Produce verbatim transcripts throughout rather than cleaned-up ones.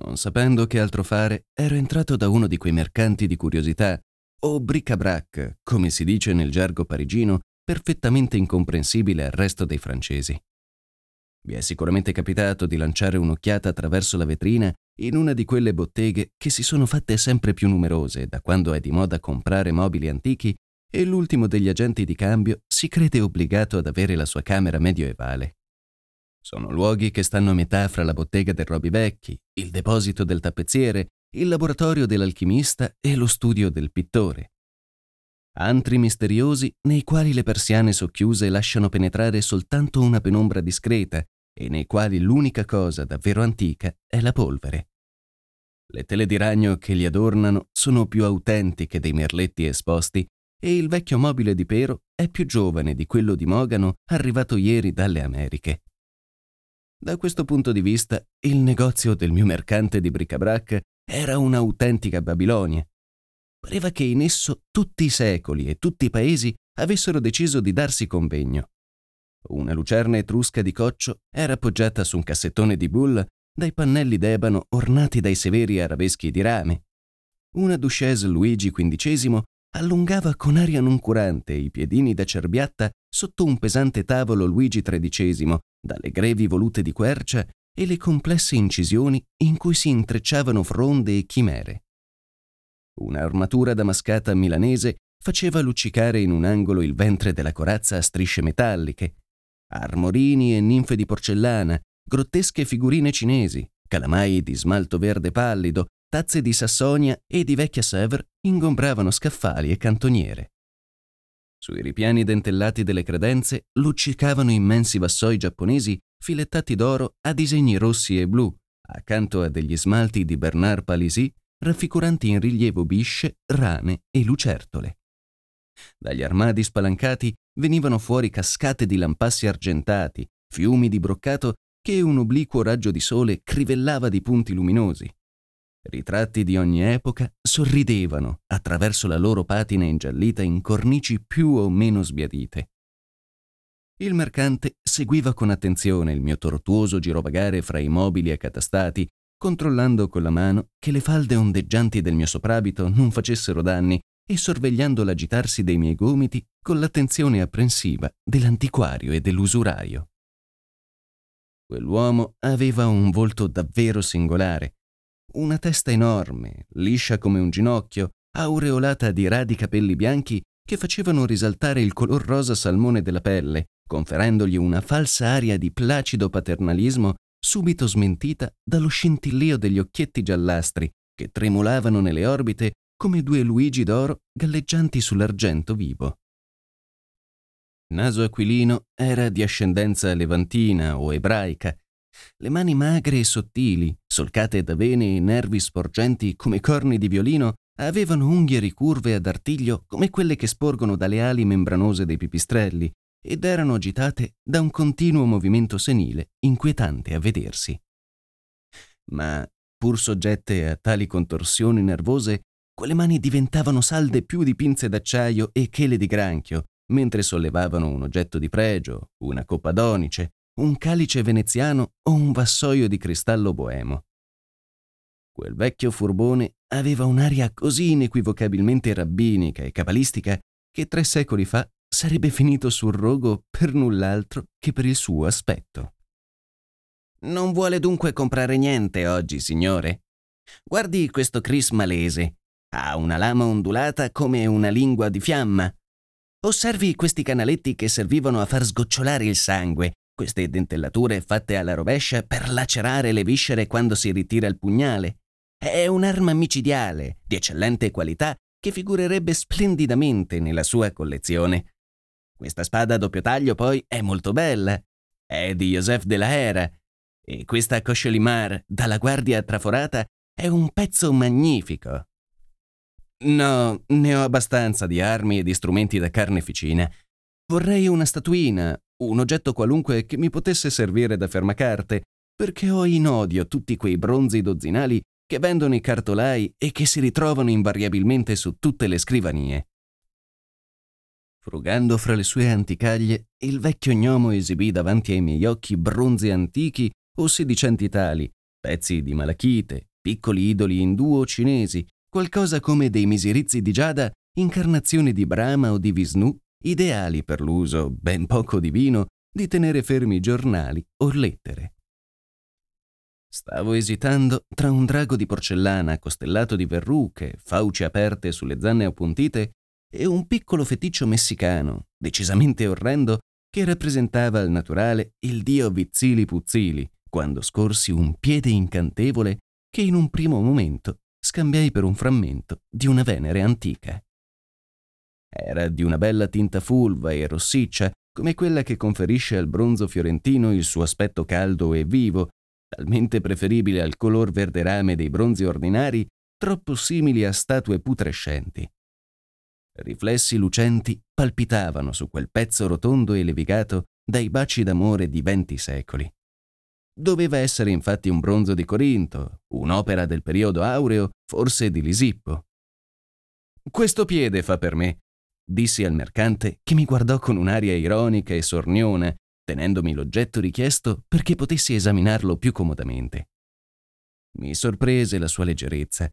Non sapendo che altro fare, ero entrato da uno di quei mercanti di curiosità, o bric-a-brac, come si dice nel gergo parigino, perfettamente incomprensibile al resto dei francesi. Vi è sicuramente capitato di lanciare un'occhiata attraverso la vetrina in una di quelle botteghe che si sono fatte sempre più numerose da quando è di moda comprare mobili antichi e l'ultimo degli agenti di cambio si crede obbligato ad avere la sua camera medioevale. Sono luoghi che stanno a metà fra la bottega del Robivecchi, il deposito del tappezziere, il laboratorio dell'alchimista e lo studio del pittore. Antri misteriosi nei quali le persiane socchiuse lasciano penetrare soltanto una penombra discreta e nei quali l'unica cosa davvero antica è la polvere. Le tele di ragno che li adornano sono più autentiche dei merletti esposti e il vecchio mobile di pero è più giovane di quello di Mogano arrivato ieri dalle Americhe. Da questo punto di vista, il negozio del mio mercante di bric-a-brac era un'autentica Babilonia. Pareva che in esso tutti i secoli e tutti i paesi avessero deciso di darsi convegno. Una lucerna etrusca di coccio era appoggiata su un cassettone di bulla dai pannelli d'ebano ornati dai severi arabeschi di rame. Una duchesse Luigi quindicesimo allungava con aria noncurante i piedini da cerbiatta sotto un pesante tavolo Luigi tredicesimo, dalle grevi volute di quercia e le complesse incisioni in cui si intrecciavano fronde e chimere. Un'armatura damascata milanese faceva luccicare in un angolo il ventre della corazza a strisce metalliche, armorini e ninfe di porcellana, grottesche figurine cinesi, calamai di smalto verde pallido, tazze di Sassonia e di vecchia Sèvres ingombravano scaffali e cantoniere. Sui ripiani dentellati delle credenze luccicavano immensi vassoi giapponesi filettati d'oro a disegni rossi e blu, accanto a degli smalti di Bernard Palissy raffiguranti in rilievo bisce, rane e lucertole. Dagli armadi spalancati venivano fuori cascate di lampassi argentati, fiumi di broccato che un obliquo raggio di sole crivellava di punti luminosi. Ritratti di ogni epoca sorridevano attraverso la loro patina ingiallita in cornici più o meno sbiadite. Il mercante seguiva con attenzione il mio tortuoso girovagare fra i mobili accatastati, controllando con la mano che le falde ondeggianti del mio soprabito non facessero danni e sorvegliando l'agitarsi dei miei gomiti con l'attenzione apprensiva dell'antiquario e dell'usuraio. Quell'uomo aveva un volto davvero singolare. Una testa enorme, liscia come un ginocchio, aureolata di radi capelli bianchi che facevano risaltare il color rosa salmone della pelle, conferendogli una falsa aria di placido paternalismo subito smentita dallo scintillio degli occhietti giallastri che tremolavano nelle orbite come due Luigi d'oro galleggianti sull'argento vivo. Naso aquilino era di ascendenza levantina o ebraica. Le mani magre e sottili, solcate da vene e nervi sporgenti come corni di violino, avevano unghie ricurve ad artiglio come quelle che sporgono dalle ali membranose dei pipistrelli ed erano agitate da un continuo movimento senile, inquietante a vedersi. Ma, pur soggette a tali contorsioni nervose, quelle mani diventavano salde più di pinze d'acciaio e chele di granchio, mentre sollevavano un oggetto di pregio, una coppa d'onice, un calice veneziano o un vassoio di cristallo boemo. Quel vecchio furbone aveva un'aria così inequivocabilmente rabbinica e cabalistica che tre secoli fa sarebbe finito sul rogo per null'altro che per il suo aspetto. «Non vuole dunque comprare niente oggi, signore? Guardi questo Cris malese. Ha una lama ondulata come una lingua di fiamma. Osservi questi canaletti che servivano a far sgocciolare il sangue, queste dentellature fatte alla rovescia per lacerare le viscere quando si ritira il pugnale. È un'arma micidiale, di eccellente qualità, che figurerebbe splendidamente nella sua collezione. Questa spada a doppio taglio poi è molto bella. È di Joseph de la Hera. E questa Cosciolimar dalla guardia traforata è un pezzo magnifico. No, ne ho abbastanza di armi e di strumenti da carneficina. Vorrei una statuina, un oggetto qualunque che mi potesse servire da fermacarte, perché ho in odio tutti quei bronzi dozzinali che vendono i cartolai e che si ritrovano invariabilmente su tutte le scrivanie. Frugando fra le sue anticaglie, il vecchio gnomo esibì davanti ai miei occhi bronzi antichi o sedicenti tali, pezzi di malachite, piccoli idoli indù o cinesi, qualcosa come dei misirizzi di giada, incarnazioni di Brahma o di Visnu, ideali per l'uso, ben poco divino, di tenere fermi giornali o lettere. Stavo esitando tra un drago di porcellana costellato di verruche, fauci aperte sulle zanne appuntite, e un piccolo feticcio messicano, decisamente orrendo, che rappresentava al naturale il dio Vizzili Puzzili, quando scorsi un piede incantevole che in un primo momento scambiai per un frammento di una Venere antica. Era di una bella tinta fulva e rossiccia, come quella che conferisce al bronzo fiorentino il suo aspetto caldo e vivo, talmente preferibile al color verde rame dei bronzi ordinari, troppo simili a statue putrescenti. Riflessi lucenti palpitavano su quel pezzo rotondo e levigato dai baci d'amore di venti secoli. Doveva essere infatti un bronzo di Corinto, un'opera del periodo aureo, forse di Lisippo. «Questo piede fa per me», dissi al mercante, che mi guardò con un'aria ironica e sorniona, tenendomi l'oggetto richiesto perché potessi esaminarlo più comodamente. Mi sorprese la sua leggerezza.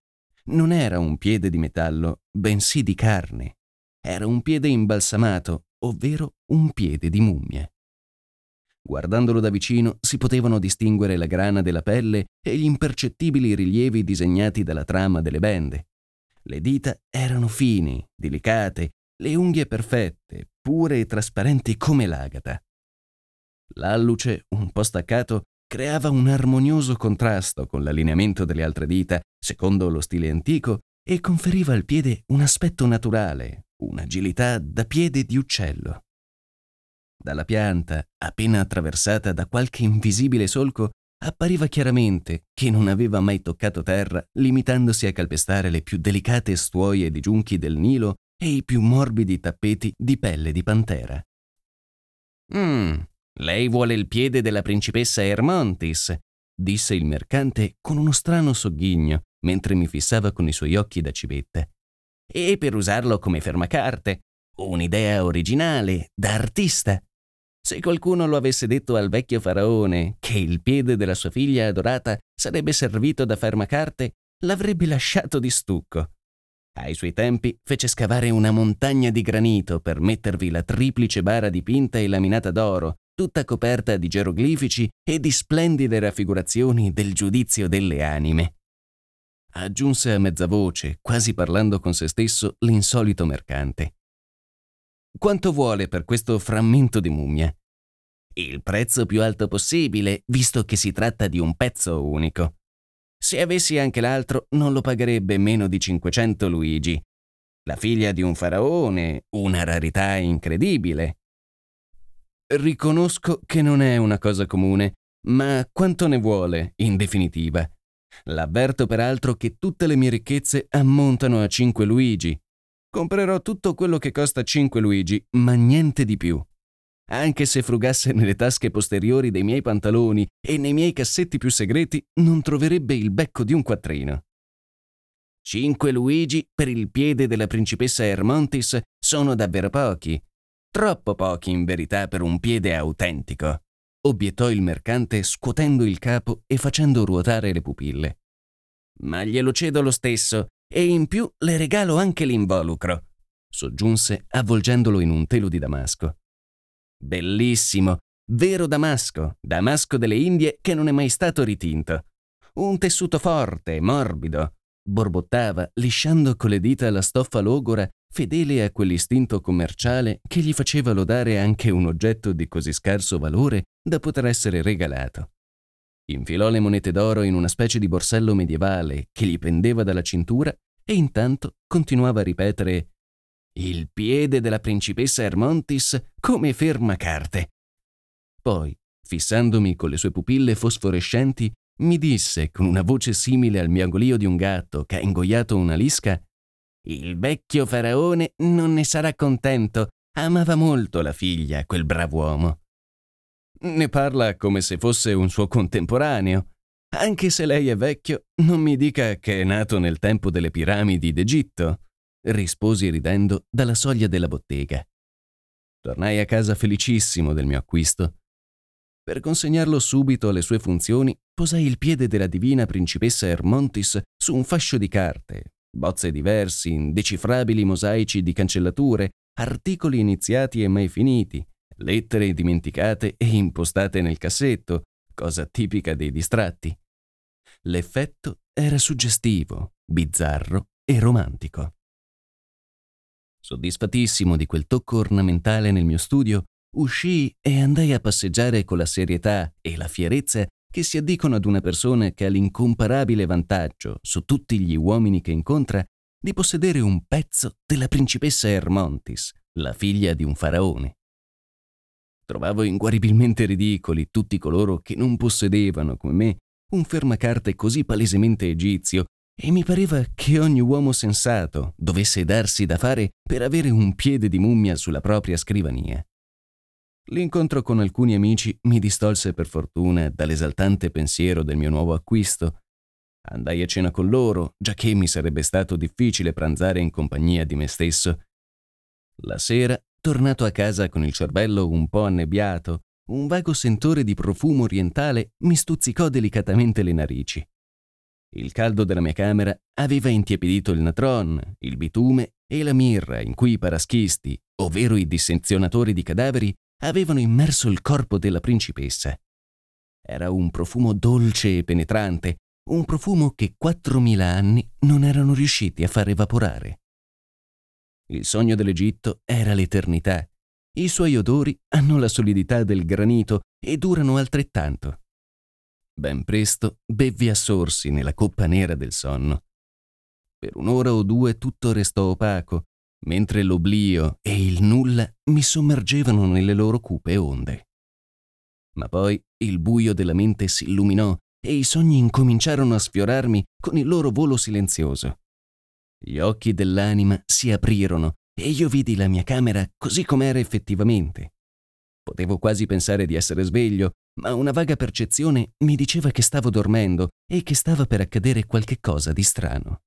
Non era un piede di metallo, bensì di carne. Era un piede imbalsamato, ovvero un piede di mummia. Guardandolo da vicino si potevano distinguere la grana della pelle e gli impercettibili rilievi disegnati dalla trama delle bende. Le dita erano fini, delicate, le unghie perfette, pure e trasparenti come l'agata. L'alluce, un po' staccato, creava un armonioso contrasto con l'allineamento delle altre dita, secondo lo stile antico, e conferiva al piede un aspetto naturale, un'agilità da piede di uccello. Dalla pianta, appena attraversata da qualche invisibile solco, appariva chiaramente che non aveva mai toccato terra, limitandosi a calpestare le più delicate stuoie di giunchi del Nilo e i più morbidi tappeti di pelle di pantera. «Mmm, lei vuole il piede della principessa Hermonthis», disse il mercante con uno strano sogghigno mentre mi fissava con i suoi occhi da civetta. «E per usarlo come fermacarte, un'idea originale, da artista. Se qualcuno lo avesse detto al vecchio faraone che il piede della sua figlia adorata sarebbe servito da fermacarte, l'avrebbe lasciato di stucco. Ai suoi tempi fece scavare una montagna di granito per mettervi la triplice bara dipinta e laminata d'oro, tutta coperta di geroglifici e di splendide raffigurazioni del giudizio delle anime», aggiunse a mezza voce, quasi parlando con se stesso, l'insolito mercante. «Quanto vuole per questo frammento di mummia?» «Il prezzo più alto possibile, visto che si tratta di un pezzo unico. Se avessi anche l'altro, non lo pagherebbe meno di cinquecento luigi. La figlia di un faraone, una rarità incredibile». «Riconosco che non è una cosa comune, ma quanto ne vuole, in definitiva? L'avverto peraltro che tutte le mie ricchezze ammontano a cinque luigi. Comprerò tutto quello che costa cinque luigi, ma niente di più. Anche se frugasse nelle tasche posteriori dei miei pantaloni e nei miei cassetti più segreti, non troverebbe il becco di un quattrino». «Cinque luigi per il piede della principessa Hermonthis sono davvero pochi. Troppo pochi in verità per un piede autentico», obiettò il mercante scuotendo il capo e facendo ruotare le pupille. «Ma glielo cedo lo stesso e in più le regalo anche l'involucro», soggiunse avvolgendolo in un telo di damasco. «Bellissimo, vero damasco, damasco delle Indie che non è mai stato ritinto. Un tessuto forte, morbido», borbottava lisciando con le dita la stoffa logora, fedele a quell'istinto commerciale che gli faceva lodare anche un oggetto di così scarso valore da poter essere regalato. Infilò le monete d'oro in una specie di borsello medievale che gli pendeva dalla cintura e intanto continuava a ripetere «Il piede della principessa Hermonthis come fermacarte». Poi, fissandomi con le sue pupille fosforescenti, mi disse con una voce simile al miagolio di un gatto che ha ingoiato una lisca: «Il vecchio faraone non ne sarà contento, amava molto la figlia, quel brav'uomo». Ne parla come se fosse un suo contemporaneo. Anche se lei è vecchio, non mi dica che è nato nel tempo delle piramidi d'Egitto, risposi ridendo dalla soglia della bottega. Tornai a casa felicissimo del mio acquisto. Per consegnarlo subito alle sue funzioni, posai il piede della divina principessa Hermonthis su un fascio di carte, bozze diversi, indecifrabili mosaici di cancellature, articoli iniziati e mai finiti, lettere dimenticate e impostate nel cassetto, cosa tipica dei distratti. L'effetto era suggestivo, bizzarro e romantico. Soddisfatissimo di quel tocco ornamentale nel mio studio, uscii e andai a passeggiare con la serietà e la fierezza che si addicono ad una persona che ha l'incomparabile vantaggio, su tutti gli uomini che incontra, di possedere un pezzo della principessa Hermonthis, la figlia di un faraone. Trovavo inguaribilmente ridicoli tutti coloro che non possedevano, come me, un fermacarte così palesemente egizio, e mi pareva che ogni uomo sensato dovesse darsi da fare per avere un piede di mummia sulla propria scrivania. L'incontro con alcuni amici mi distolse per fortuna dall'esaltante pensiero del mio nuovo acquisto. Andai a cena con loro, giacché mi sarebbe stato difficile pranzare in compagnia di me stesso. La sera, tornato a casa con il cervello un po' annebbiato, un vago sentore di profumo orientale mi stuzzicò delicatamente le narici. Il caldo della mia camera aveva intiepidito il natron, il bitume e la mirra in cui i paraschisti, ovvero i dissezionatori di cadaveri, avevano immerso il corpo della principessa. Era un profumo dolce e penetrante, un profumo che quattromila anni non erano riusciti a far evaporare. Il sogno dell'Egitto era l'eternità. I suoi odori hanno la solidità del granito e durano altrettanto. Ben presto bevvi assorsi nella coppa nera del sonno. Per un'ora o due tutto restò opaco, mentre l'oblio e il nulla mi sommergevano nelle loro cupe onde. Ma poi il buio della mente si illuminò e i sogni incominciarono a sfiorarmi con il loro volo silenzioso. Gli occhi dell'anima si aprirono e io vidi la mia camera così com'era effettivamente. Potevo quasi pensare di essere sveglio, ma una vaga percezione mi diceva che stavo dormendo e che stava per accadere qualche cosa di strano.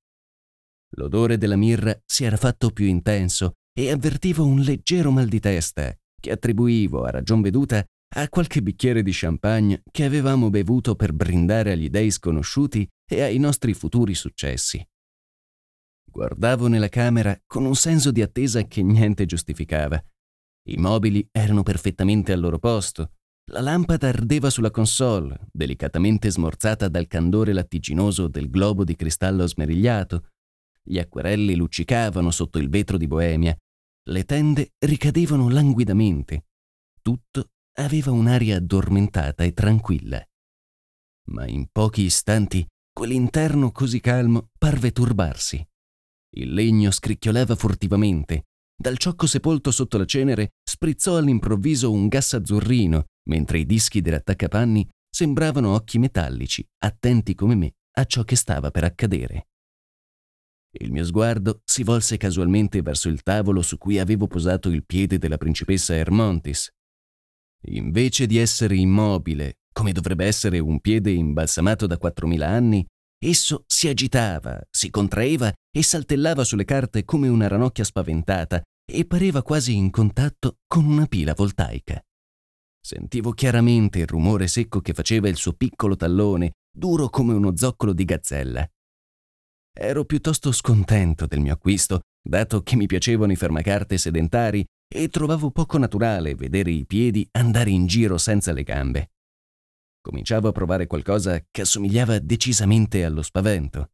L'odore della mirra si era fatto più intenso e avvertivo un leggero mal di testa che attribuivo a ragion veduta a qualche bicchiere di champagne che avevamo bevuto per brindare agli dei sconosciuti e ai nostri futuri successi. Guardavo nella camera con un senso di attesa che niente giustificava. I mobili erano perfettamente al loro posto, la lampada ardeva sulla console, delicatamente smorzata dal candore lattiginoso del globo di cristallo smerigliato, gli acquerelli luccicavano sotto il vetro di Boemia, le tende ricadevano languidamente, tutto aveva un'aria addormentata e tranquilla. Ma in pochi istanti quell'interno così calmo parve turbarsi. Il legno scricchiolava furtivamente. Dal ciocco sepolto sotto la cenere sprizzò all'improvviso un gas azzurrino, mentre i dischi dell'attaccapanni sembravano occhi metallici, attenti come me a ciò che stava per accadere. Il mio sguardo si volse casualmente verso il tavolo su cui avevo posato il piede della principessa Hermonthis. Invece di essere immobile, come dovrebbe essere un piede imbalsamato da quattromila anni, esso si agitava, si contraeva e saltellava sulle carte come una ranocchia spaventata e pareva quasi in contatto con una pila voltaica. Sentivo chiaramente il rumore secco che faceva il suo piccolo tallone, duro come uno zoccolo di gazzella. Ero piuttosto scontento del mio acquisto, dato che mi piacevano i fermacarte sedentari e trovavo poco naturale vedere i piedi andare in giro senza le gambe. Cominciavo a provare qualcosa che assomigliava decisamente allo spavento.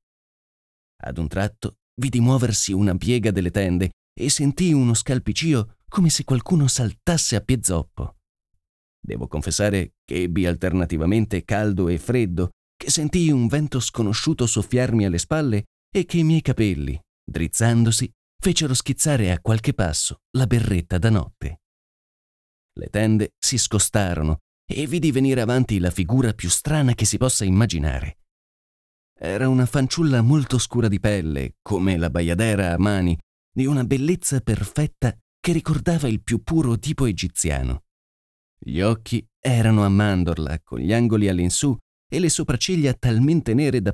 Ad un tratto vidi muoversi una piega delle tende e sentii uno scalpicio come se qualcuno saltasse a piezzoppo. Devo confessare che ebbi alternativamente caldo e freddo, che sentii un vento sconosciuto soffiarmi alle spalle e che i miei capelli, drizzandosi, fecero schizzare a qualche passo la berretta da notte. Le tende si scostarono e vidi venire avanti la figura più strana che si possa immaginare. Era una fanciulla molto scura di pelle, come la baiadera a mani, di una bellezza perfetta che ricordava il più puro tipo egiziano. Gli occhi erano a mandorla, con gli angoli all'insù e le sopracciglia talmente nere da...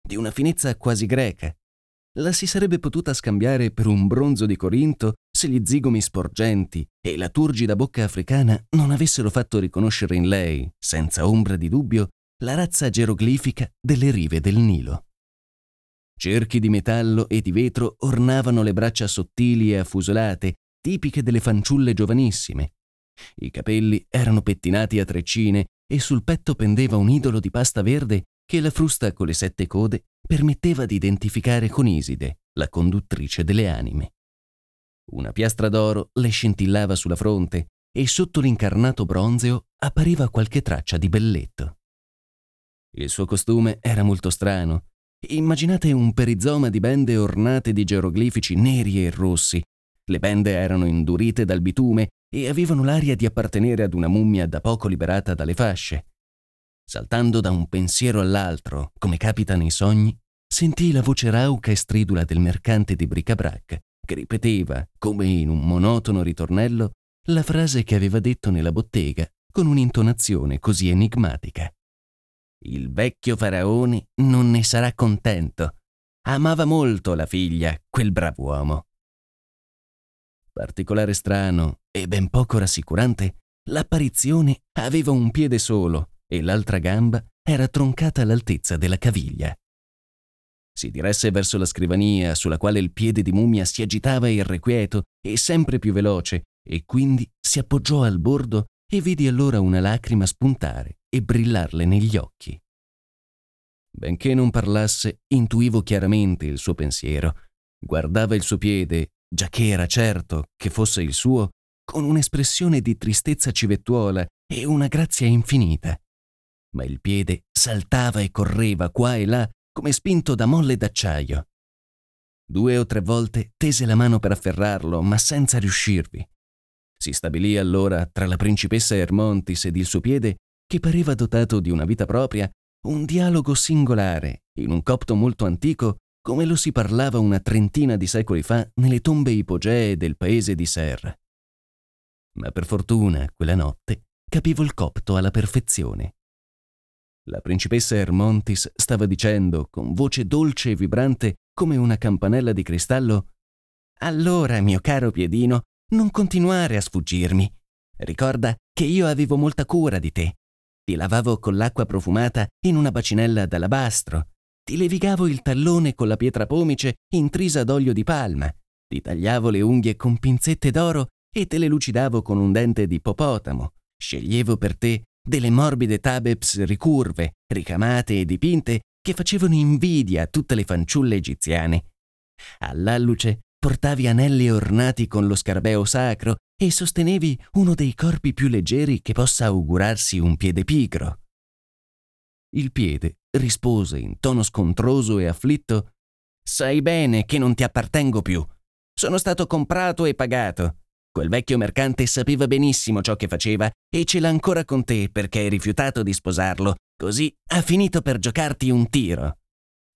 di una finezza quasi greca. La si sarebbe potuta scambiare per un bronzo di Corinto se gli zigomi sporgenti e la turgida bocca africana non avessero fatto riconoscere in lei, senza ombra di dubbio, la razza geroglifica delle rive del Nilo. Cerchi di metallo e di vetro ornavano le braccia sottili e affusolate, tipiche delle fanciulle giovanissime. I capelli erano pettinati a treccine e sul petto pendeva un idolo di pasta verde che la frusta con le sette code permetteva di identificare con Iside, la conduttrice delle anime. Una piastra d'oro le scintillava sulla fronte e sotto l'incarnato bronzeo appariva qualche traccia di belletto. Il suo costume era molto strano. Immaginate un perizoma di bende ornate di geroglifici neri e rossi. Le bende erano indurite dal bitume e avevano l'aria di appartenere ad una mummia da poco liberata dalle fasce. Saltando da un pensiero all'altro, come capita nei sogni, sentii la voce rauca e stridula del mercante di bric-a-brac, che ripeteva, come in un monotono ritornello, la frase che aveva detto nella bottega con un'intonazione così enigmatica. Il vecchio faraone non ne sarà contento. Amava molto la figlia, quel brav'uomo. Particolare strano e ben poco rassicurante, l'apparizione aveva un piede solo, e l'altra gamba era troncata all'altezza della caviglia. Si diresse verso la scrivania sulla quale il piede di mummia si agitava irrequieto e sempre più veloce, e quindi si appoggiò al bordo e vidi allora una lacrima spuntare e brillarle negli occhi. Benché non parlasse, intuivo chiaramente il suo pensiero. Guardava il suo piede, giacché era certo che fosse il suo, con un'espressione di tristezza civettuola e una grazia infinita. Ma il piede saltava e correva qua e là come spinto da molle d'acciaio. Due o tre volte tese la mano per afferrarlo, ma senza riuscirvi. Si stabilì allora tra la principessa Hermonthis ed il suo piede, che pareva dotato di una vita propria, un dialogo singolare, in un copto molto antico, come lo si parlava una trentina di secoli fa nelle tombe ipogee del paese di Serra. Ma per fortuna, quella notte, capivo il copto alla perfezione. La principessa Hermonthis stava dicendo, con voce dolce e vibrante come una campanella di cristallo: «Allora, mio caro piedino, non continuare a sfuggirmi. Ricorda che io avevo molta cura di te. Ti lavavo con l'acqua profumata in una bacinella d'alabastro. Ti levigavo il tallone con la pietra pomice intrisa d'olio di palma. Ti tagliavo le unghie con pinzette d'oro e te le lucidavo con un dente di ippopotamo. Sceglievo per te delle morbide tabeps ricurve, ricamate e dipinte che facevano invidia a tutte le fanciulle egiziane. All'alluce portavi anelli ornati con lo scarabeo sacro e sostenevi uno dei corpi più leggeri che possa augurarsi un piede pigro». Il piede rispose in tono scontroso e afflitto: «Sai bene che non ti appartengo più. Sono stato comprato e pagato. Quel vecchio mercante sapeva benissimo ciò che faceva e ce l'ha ancora con te perché hai rifiutato di sposarlo, così ha finito per giocarti un tiro.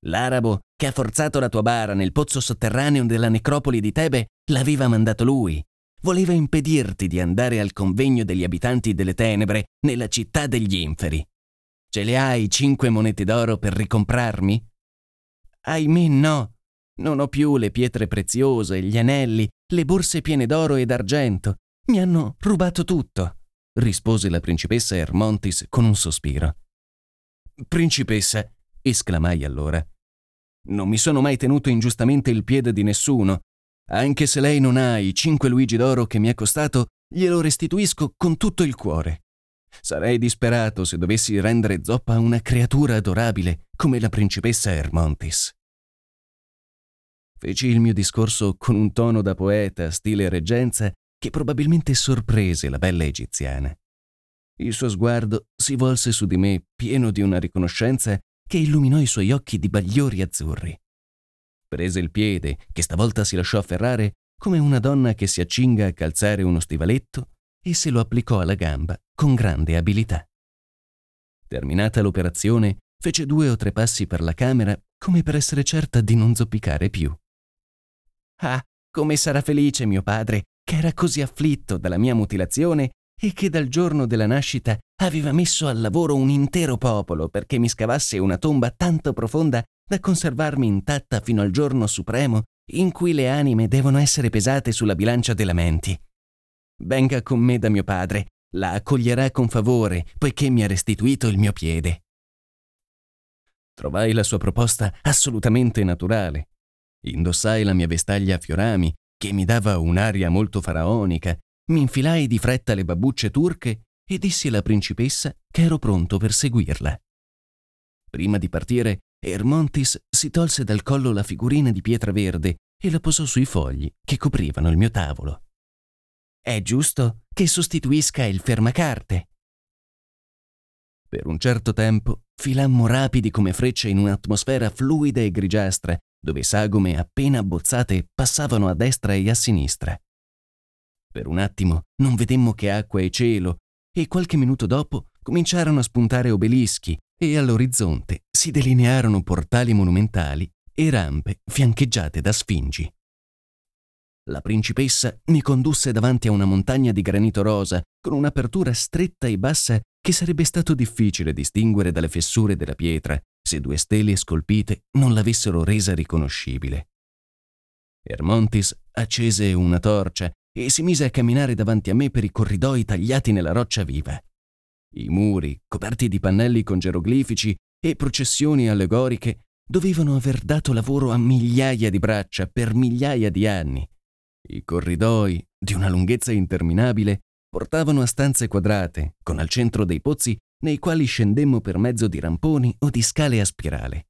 L'arabo che ha forzato la tua bara nel pozzo sotterraneo della necropoli di Tebe l'aveva mandato lui. voleva impedirti di andare al convegno degli abitanti delle tenebre nella città degli inferi. Ce le hai cinque monete d'oro per ricomprarmi? Ahimè no, non ho più le pietre preziose, gli anelli, le borse piene d'oro e d'argento. Mi hanno rubato tutto, rispose la principessa Hermonthis con un sospiro. Principessa, esclamai allora, non mi sono mai tenuto ingiustamente il piede di nessuno. Anche se lei non ha i cinque luigi d'oro che mi è costato, glielo restituisco con tutto il cuore. Sarei disperato se dovessi rendere zoppa a una creatura adorabile come la principessa Hermonthis. Feci il mio discorso con un tono da poeta, stile reggenza, che probabilmente sorprese la bella egiziana. Il suo sguardo si volse su di me pieno di una riconoscenza che illuminò i suoi occhi di bagliori azzurri. Prese il piede, che stavolta si lasciò afferrare come una donna che si accinga a calzare uno stivaletto, e se lo applicò alla gamba con grande abilità. Terminata l'operazione, fece due o tre passi per la camera come per essere certa di non zoppicare più. Ah, come sarà felice mio padre, che era così afflitto dalla mia mutilazione e che dal giorno della nascita aveva messo al lavoro un intero popolo perché mi scavasse una tomba tanto profonda da conservarmi intatta fino al giorno supremo in cui le anime devono essere pesate sulla bilancia dei lamenti. Venga con me da mio padre, la accoglierà con favore, poiché mi ha restituito il mio piede. Trovai la sua proposta assolutamente naturale. Indossai la mia vestaglia a fiorami, che mi dava un'aria molto faraonica, mi infilai di fretta le babbucce turche e dissi alla principessa che ero pronto per seguirla. Prima di partire, Hermonthis si tolse dal collo la figurina di pietra verde e la posò sui fogli che coprivano il mio tavolo. È giusto che sostituisca il fermacarte. Per un certo tempo filammo rapidi come frecce in un'atmosfera fluida e grigiastra, dove sagome appena abbozzate passavano a destra e a sinistra. Per un attimo non vedemmo che acqua e cielo, e qualche minuto dopo cominciarono a spuntare obelischi e all'orizzonte si delinearono portali monumentali e rampe fiancheggiate da sfingi. La principessa mi condusse davanti a una montagna di granito rosa con un'apertura stretta e bassa che sarebbe stato difficile distinguere dalle fessure della pietra se due stele scolpite non l'avessero resa riconoscibile. Hermonthis accese una torcia e si mise a camminare davanti a me per i corridoi tagliati nella roccia viva. I muri, coperti di pannelli con geroglifici e processioni allegoriche, dovevano aver dato lavoro a migliaia di braccia per migliaia di anni. I corridoi, di una lunghezza interminabile, portavano a stanze quadrate, con al centro dei pozzi nei quali scendemmo per mezzo di ramponi o di scale a spirale.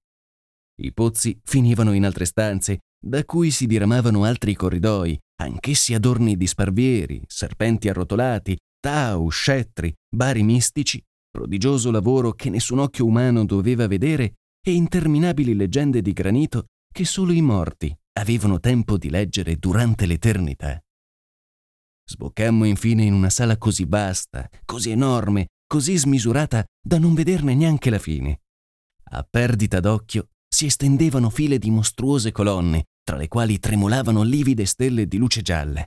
I pozzi finivano in altre stanze, da cui si diramavano altri corridoi, anch'essi adorni di sparvieri, serpenti arrotolati, tau, scettri, bari mistici, prodigioso lavoro che nessun occhio umano doveva vedere e interminabili leggende di granito che solo i morti avevano tempo di leggere durante l'eternità. Sboccammo infine in una sala così vasta, così enorme, così smisurata da non vederne neanche la fine. A perdita d'occhio si estendevano file di mostruose colonne, tra le quali tremolavano livide stelle di luce gialla.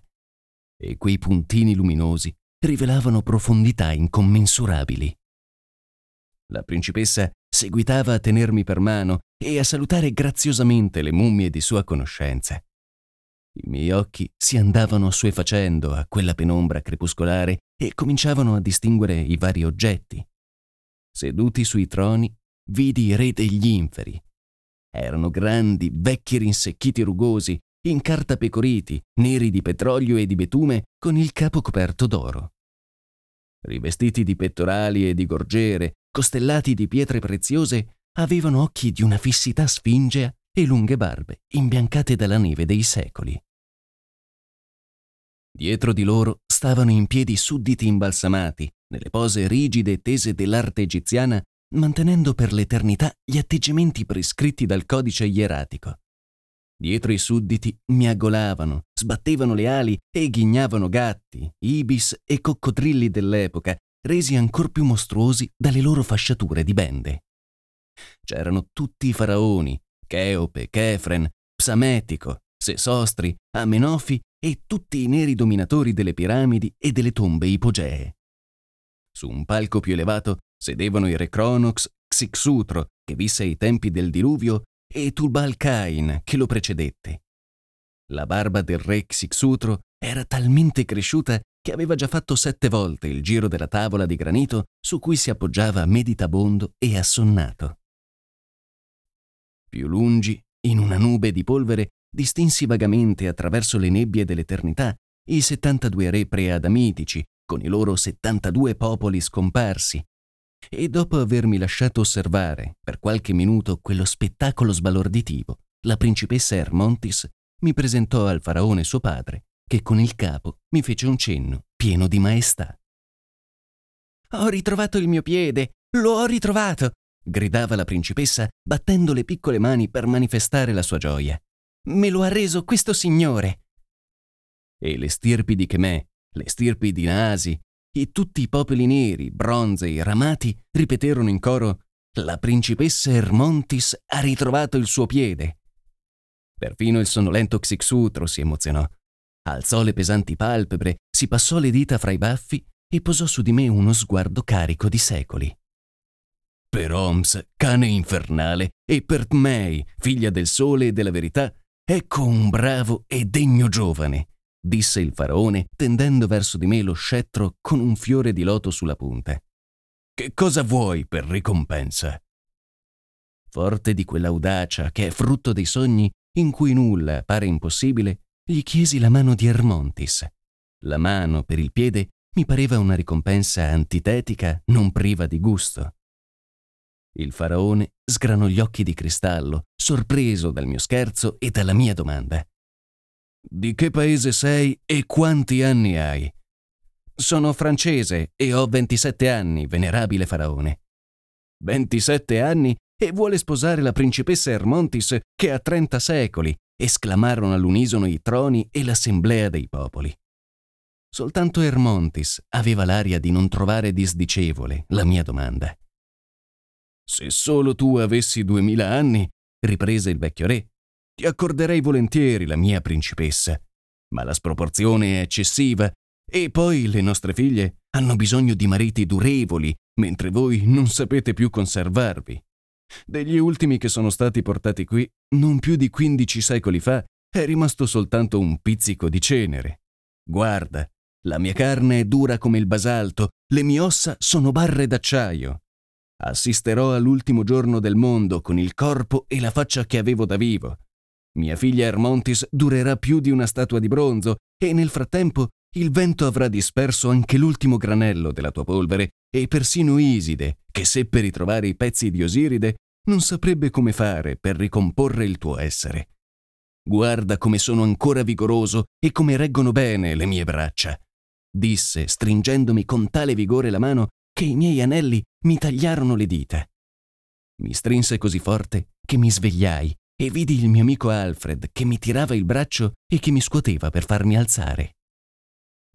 E quei puntini luminosi rivelavano profondità incommensurabili. La principessa seguitava a tenermi per mano e a salutare graziosamente le mummie di sua conoscenza. I miei occhi si andavano assuefacendo a quella penombra crepuscolare e cominciavano a distinguere i vari oggetti. Seduti sui troni, vidi i re degli inferi. Erano grandi, vecchi rinsecchiti rugosi, incartapecoriti, neri di petrolio e di betume, con il capo coperto d'oro. Rivestiti di pettorali e di gorgiere, costellati di pietre preziose, avevano occhi di una fissità sfingea e lunghe barbe imbiancate dalla neve dei secoli. Dietro di loro stavano in piedi sudditi imbalsamati, nelle pose rigide e tese dell'arte egiziana, mantenendo per l'eternità gli atteggiamenti prescritti dal codice ieratico. Dietro i sudditi miagolavano, sbattevano le ali e ghignavano gatti, ibis e coccodrilli dell'epoca, resi ancor più mostruosi dalle loro fasciature di bende. C'erano tutti i faraoni, Cheope, Chefren, Psametico, Sesostri, Amenofi e tutti i neri dominatori delle piramidi e delle tombe ipogee. Su un palco più elevato sedevano i re Cronox, Xixutro, che visse ai tempi del diluvio, e Tulbalcain, che lo precedette. La barba del re Xixutro era talmente cresciuta che aveva già fatto sette volte il giro della tavola di granito su cui si appoggiava meditabondo e assonnato. Più lungi, in una nube di polvere, distinsi vagamente attraverso le nebbie dell'eternità i settantadue re preadamitici con i loro settantadue popoli scomparsi, e dopo avermi lasciato osservare per qualche minuto quello spettacolo sbalorditivo, la principessa Hermonthis mi presentò al faraone suo padre, che con il capo mi fece un cenno pieno di maestà. «Ho ritrovato il mio piede, lo ho ritrovato!» gridava la principessa battendo le piccole mani per manifestare la sua gioia. «Me lo ha reso questo signore!» E le stirpi di Tmei, le stirpi di Nasi e tutti i popoli neri, bronzei, ramati ripeterono in coro: «La principessa Hermonthis ha ritrovato il suo piede!» Perfino il sonnolento Xixutro si emozionò. Alzò le pesanti palpebre, si passò le dita fra i baffi e posò su di me uno sguardo carico di secoli. Per Homs, cane infernale, e per Tmei, figlia del sole e della verità, ecco un bravo e degno giovane, disse il faraone tendendo verso di me lo scettro con un fiore di loto sulla punta. Che cosa vuoi per ricompensa? Forte di quell'audacia che è frutto dei sogni in cui nulla pare impossibile, gli chiesi la mano di Hermonthis. La mano per il piede mi pareva una ricompensa antitetica non priva di gusto. Il faraone sgranò gli occhi di cristallo, sorpreso dal mio scherzo e dalla mia domanda. Di che paese sei e quanti anni hai? Sono francese e ho ventisette anni, venerabile faraone. ventisette anni e vuole sposare la principessa Hermonthis che ha trenta secoli, esclamarono all'unisono i troni e l'assemblea dei popoli. Soltanto Hermonthis aveva l'aria di non trovare disdicevole la mia domanda. Se solo tu avessi duemila anni, riprese il vecchio re, ti accorderei volentieri la mia principessa, ma la sproporzione è eccessiva e poi le nostre figlie hanno bisogno di mariti durevoli, mentre voi non sapete più conservarvi. Degli ultimi che sono stati portati qui, non più di quindici secoli fa, è rimasto soltanto un pizzico di cenere. Guarda, la mia carne è dura come il basalto, le mie ossa sono barre d'acciaio. Assisterò all'ultimo giorno del mondo con il corpo e la faccia che avevo da vivo. Mia figlia Hermonthis durerà più di una statua di bronzo e nel frattempo il vento avrà disperso anche l'ultimo granello della tua polvere e persino Iside, che seppe ritrovare i pezzi di Osiride, non saprebbe come fare per ricomporre il tuo essere. Guarda come sono ancora vigoroso e come reggono bene le mie braccia, disse stringendomi con tale vigore la mano che i miei anelli mi tagliarono le dita. Mi strinse così forte che mi svegliai e vidi il mio amico Alfred che mi tirava il braccio e che mi scuoteva per farmi alzare.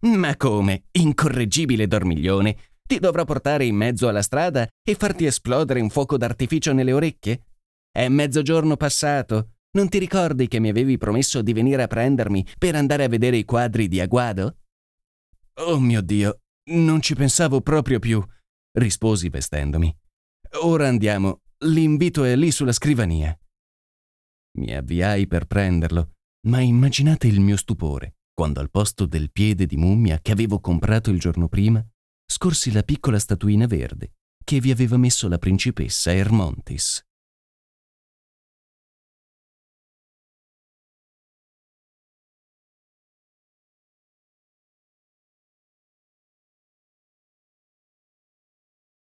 «Ma come, incorreggibile dormiglione, ti dovrò portare in mezzo alla strada e farti esplodere un fuoco d'artificio nelle orecchie? È mezzogiorno passato, non ti ricordi che mi avevi promesso di venire a prendermi per andare a vedere i quadri di Aguado?» «Oh mio Dio, non ci pensavo proprio più», risposi vestendomi. «Ora andiamo, l'invito è lì sulla scrivania». Mi avviai per prenderlo, ma immaginate il mio stupore quando al posto del piede di mummia che avevo comprato il giorno prima, scorsi la piccola statuina verde che vi aveva messo la principessa Hermonthis.